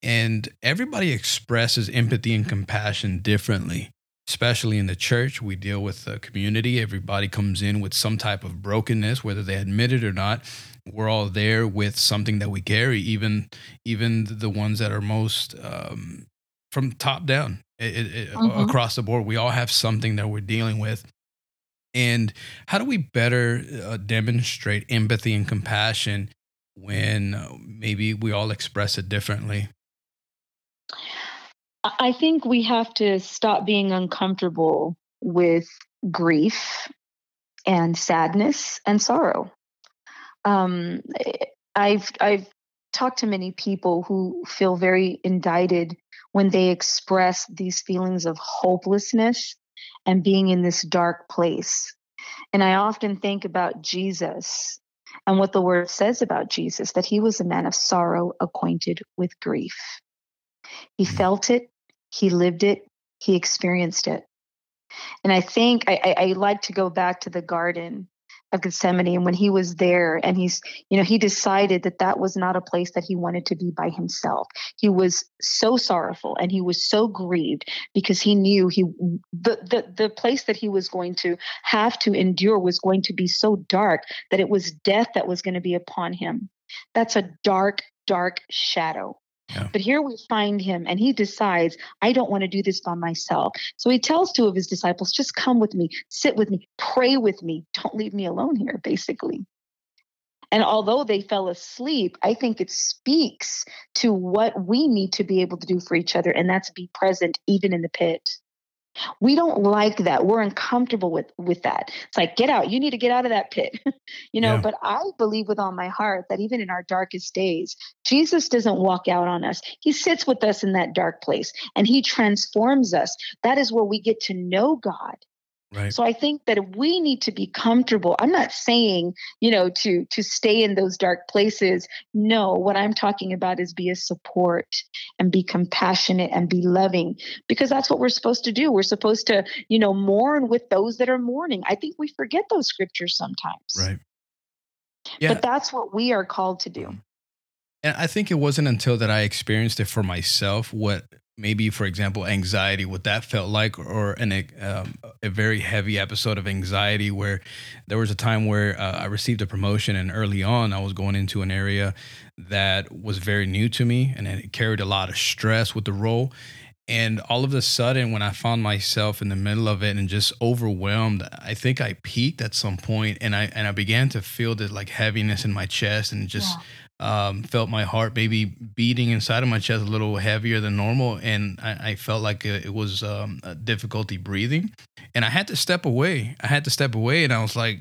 And everybody expresses empathy and compassion differently, especially in the church. We deal with the community. Everybody comes in with some type of brokenness, whether they admit it or not. We're all there with something that we carry, even the ones that are most from top down across the board. We all have something that we're dealing with. And how do we better demonstrate empathy and compassion when maybe we all express it differently? I think we have to stop being uncomfortable with grief and sadness and sorrow. I've talked to many people who feel very indicted when they express these feelings of hopelessness and being in this dark place. And I often think about Jesus and what the word says about Jesus, that he was a man of sorrow, acquainted with grief. He felt it, he lived it, he experienced it. And I think I like to go back to the Garden of Gethsemane, and when he was there and he decided that was not a place that he wanted to be by himself. He was so sorrowful and he was so grieved because he knew the place that he was going to have to endure was going to be so dark that it was death that was going to be upon him. That's a dark, dark shadow. Yeah. But here we find him, and he decides, I don't want to do this by myself. So he tells two of his disciples, just come with me, sit with me, pray with me. Don't leave me alone here, basically. And although they fell asleep, I think it speaks to what we need to be able to do for each other, and that's be present even in the pit. We don't like that. We're uncomfortable with that. It's like, get out. You need to get out of that pit. But I believe with all my heart that even in our darkest days, Jesus doesn't walk out on us. He sits with us in that dark place and he transforms us. That is where we get to know God. Right. So I think that we need to be comfortable. I'm not saying, to stay in those dark places. No, what I'm talking about is be a support and be compassionate and be loving, because that's what we're supposed to do. We're supposed to, mourn with those that are mourning. I think we forget those scriptures sometimes. Right. Yeah. But that's what we are called to do. And I think it wasn't until that I experienced it for myself, what maybe, for example, anxiety, what that felt like, or a very heavy episode of anxiety where there was a time where I received a promotion, and early on I was going into an area that was very new to me, and it carried a lot of stress with the role. And all of a sudden, when I found myself in the middle of it and just overwhelmed, I think I peaked at some point, and I began to feel that like heaviness in my chest, and just felt my heart maybe beating inside of my chest a little heavier than normal. And I felt like it was a difficulty breathing, and I had to step away. And I was like,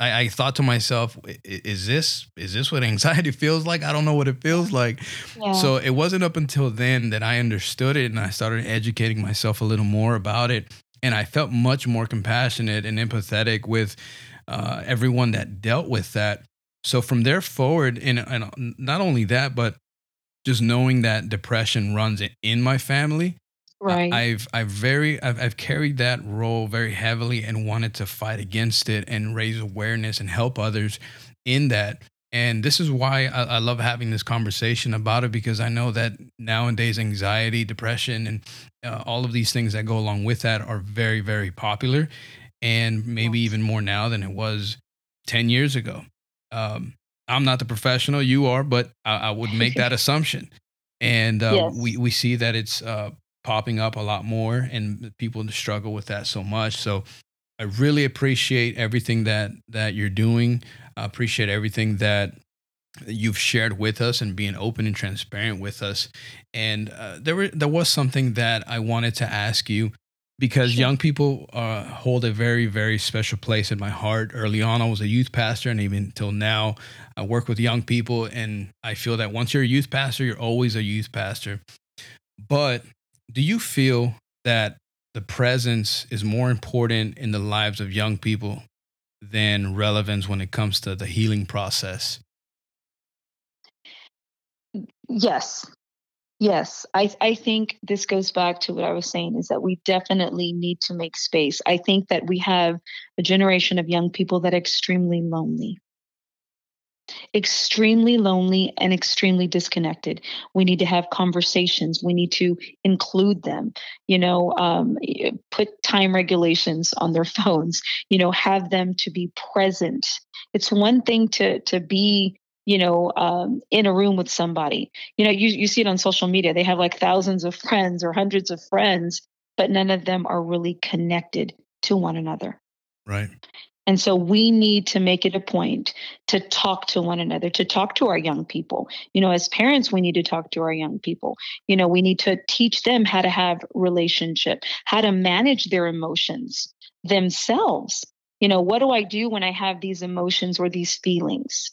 I thought to myself, is this what anxiety feels like? I don't know what it feels like. Yeah. So it wasn't up until then that I understood it, and I started educating myself a little more about it. And I felt much more compassionate and empathetic with everyone that dealt with that. So from there forward, and not only that, but just knowing that depression runs in my family. Right. I've carried that role very heavily and wanted to fight against it and raise awareness and help others in that. And this is why I love having this conversation about it, because I know that nowadays anxiety, depression, and all of these things that go along with that are very, very popular, and maybe even more now than it was 10 years ago. I'm not the professional, you are, but I would make that assumption. And we see that it's popping up a lot more, and people struggle with that so much. So I really appreciate everything that you're doing. I appreciate everything that you've shared with us and being open and transparent with us. And there was something that I wanted to ask you, because young people hold a very, very special place in my heart. Early on, I was a youth pastor, and even till now, I work with young people, and I feel that once you're a youth pastor, you're always a youth pastor. But do you feel that the presence is more important in the lives of young people than relevance when it comes to the healing process? Yes. Yes, I think this goes back to what I was saying, is that we definitely need to make space. I think that we have a generation of young people that are extremely lonely and extremely disconnected. We need to have conversations. We need to include them, put time regulations on their phones, have them to be present. It's one thing to be in a room with somebody. You see it on social media. They have like thousands of friends or hundreds of friends, but none of them are really connected to one another. Right. And so we need to make it a point to talk to one another, to talk to our young people. As parents, we need to talk to our young people. We need to teach them how to have relationship, how to manage their emotions themselves. What do I do when I have these emotions or these feelings?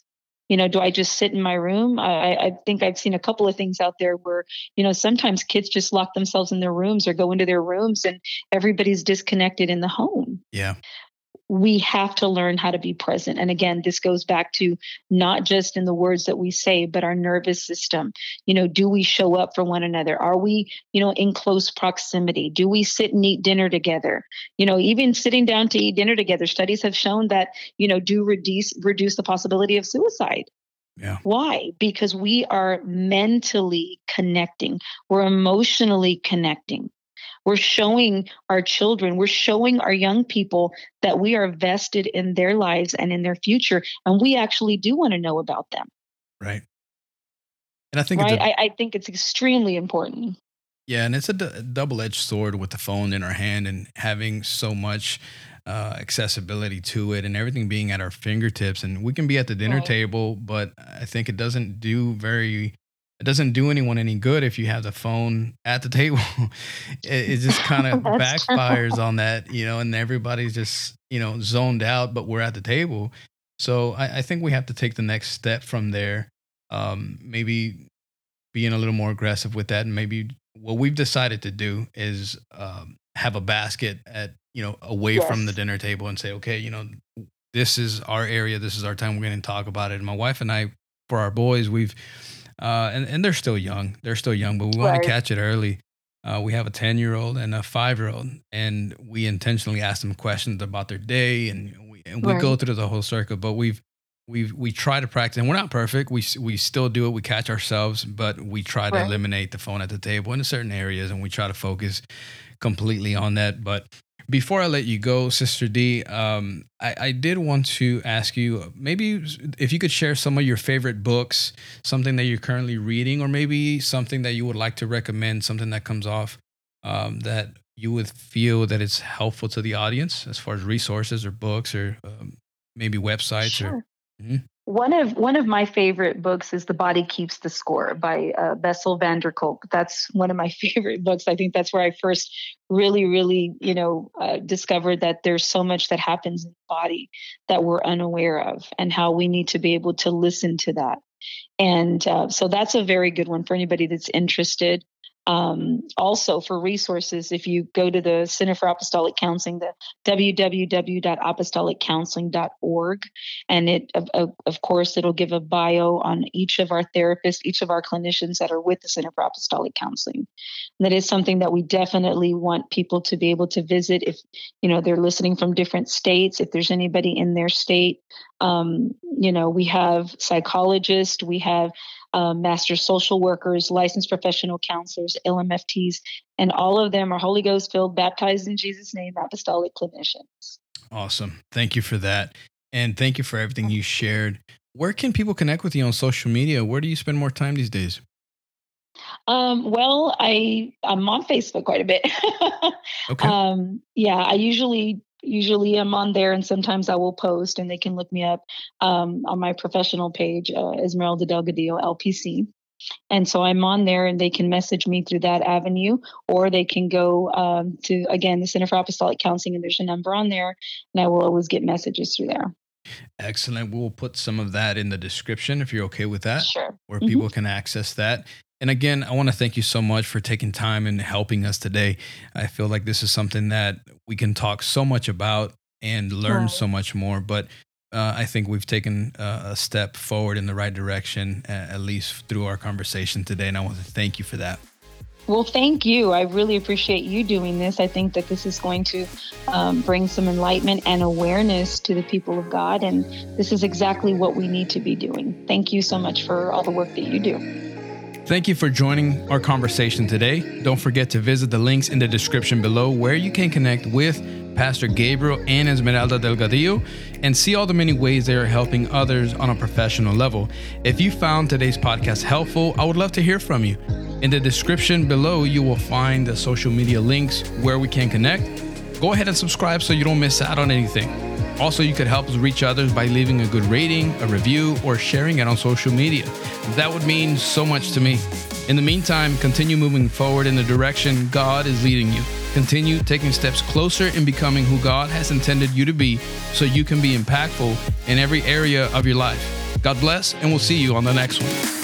Do I just sit in my room? I think I've seen a couple of things out there where, sometimes kids just lock themselves in their rooms or go into their rooms, and everybody's disconnected in the home. Yeah. We have to learn how to be present. And again, this goes back to not just in the words that we say, but our nervous system. Do we show up for one another? Are we, in close proximity? Do we sit and eat dinner together? Even sitting down to eat dinner together, studies have shown that, do reduce the possibility of suicide. Yeah. Why? Because we are mentally connecting. We're emotionally connecting. We're showing our children, we're showing our young people that we are vested in their lives and in their future, and we actually do want to know about them. Right. And I think I think it's extremely important. Yeah, and it's a double-edged sword with the phone in our hand and having so much accessibility to it and everything being at our fingertips. And we can be at the dinner table, but I think it doesn't do It doesn't do anyone any good if you have the phone at the table. It just kind of backfires on that, and everybody's just, zoned out, but we're at the table. So I think we have to take the next step from there. Maybe being a little more aggressive with that. And maybe what we've decided to do is have a basket at, away from the dinner table and say, okay, this is our area. This is our time. We're going to talk about it. And my wife and I, for our boys, we've, and they're still young. But we want to catch it early. We have a 10-year-old and a 5-year-old, and we intentionally ask them questions about their day, and we go through the whole circle. But we've We try to practice, and we're not perfect. We still do it. We catch ourselves, but we try to eliminate the phone at the table in certain areas, and we try to focus completely on that. But before I let you go, Sister D, I did want to ask you, maybe if you could share some of your favorite books, something that you're currently reading, or maybe something that you would like to recommend, something that comes off that you would feel that it's helpful to the audience as far as resources or books or maybe websites. Sure. Or One of my favorite books is The Body Keeps the Score by Bessel van der Kolk. That's one of my favorite books. I think that's where I first really, discovered that there's so much that happens in the body that we're unaware of, and how we need to be able to listen to that. And so that's a very good one for anybody that's interested. Also for resources, if you go to the Center for Apostolic Counseling, the www.apostoliccounseling.org, and it, of course, it'll give a bio on each of our therapists, each of our clinicians that are with the Center for Apostolic Counseling. And that is something that we definitely want people to be able to visit if, they're listening from different states, if there's anybody in their state. We have psychologists, we have master social workers, licensed professional counselors, LMFTs, and all of them are Holy Ghost filled, baptized in Jesus' name, apostolic clinicians. Awesome. Thank you for that. And thank you for everything you shared. Where can people connect with you on social media? Where do you spend more time these days? I'm on Facebook quite a bit. Okay. I usually I'm on there, and sometimes I will post, and they can look me up on my professional page, Esmeralda Delgadillo, LPC. And so I'm on there, and they can message me through that avenue, or they can go to, again, the Center for Apostolic Counseling, and there's a number on there, and I will always get messages through there. Excellent. We'll put some of that in the description if you're okay with that. Sure. Where people can access that. And again, I want to thank you so much for taking time and helping us today. I feel like this is something that we can talk so much about and learn so much more. But I think we've taken a step forward in the right direction, at least through our conversation today. And I want to thank you for that. Well, thank you. I really appreciate you doing this. I think that this is going to bring some enlightenment and awareness to the people of God. And this is exactly what we need to be doing. Thank you so much for all the work that you do. Thank you for joining our conversation today. Don't forget to visit the links in the description below where you can connect with Pastor Gabriel and Esmeralda Delgadillo and see all the many ways they are helping others on a professional level. If you found today's podcast helpful, I would love to hear from you. In the description below, you will find the social media links where we can connect. Go ahead and subscribe so you don't miss out on anything. Also, you could help us reach others by leaving a good rating, a review, or sharing it on social media. That would mean so much to me. In the meantime, continue moving forward in the direction God is leading you. Continue taking steps closer in becoming who God has intended you to be so you can be impactful in every area of your life. God bless, and we'll see you on the next one.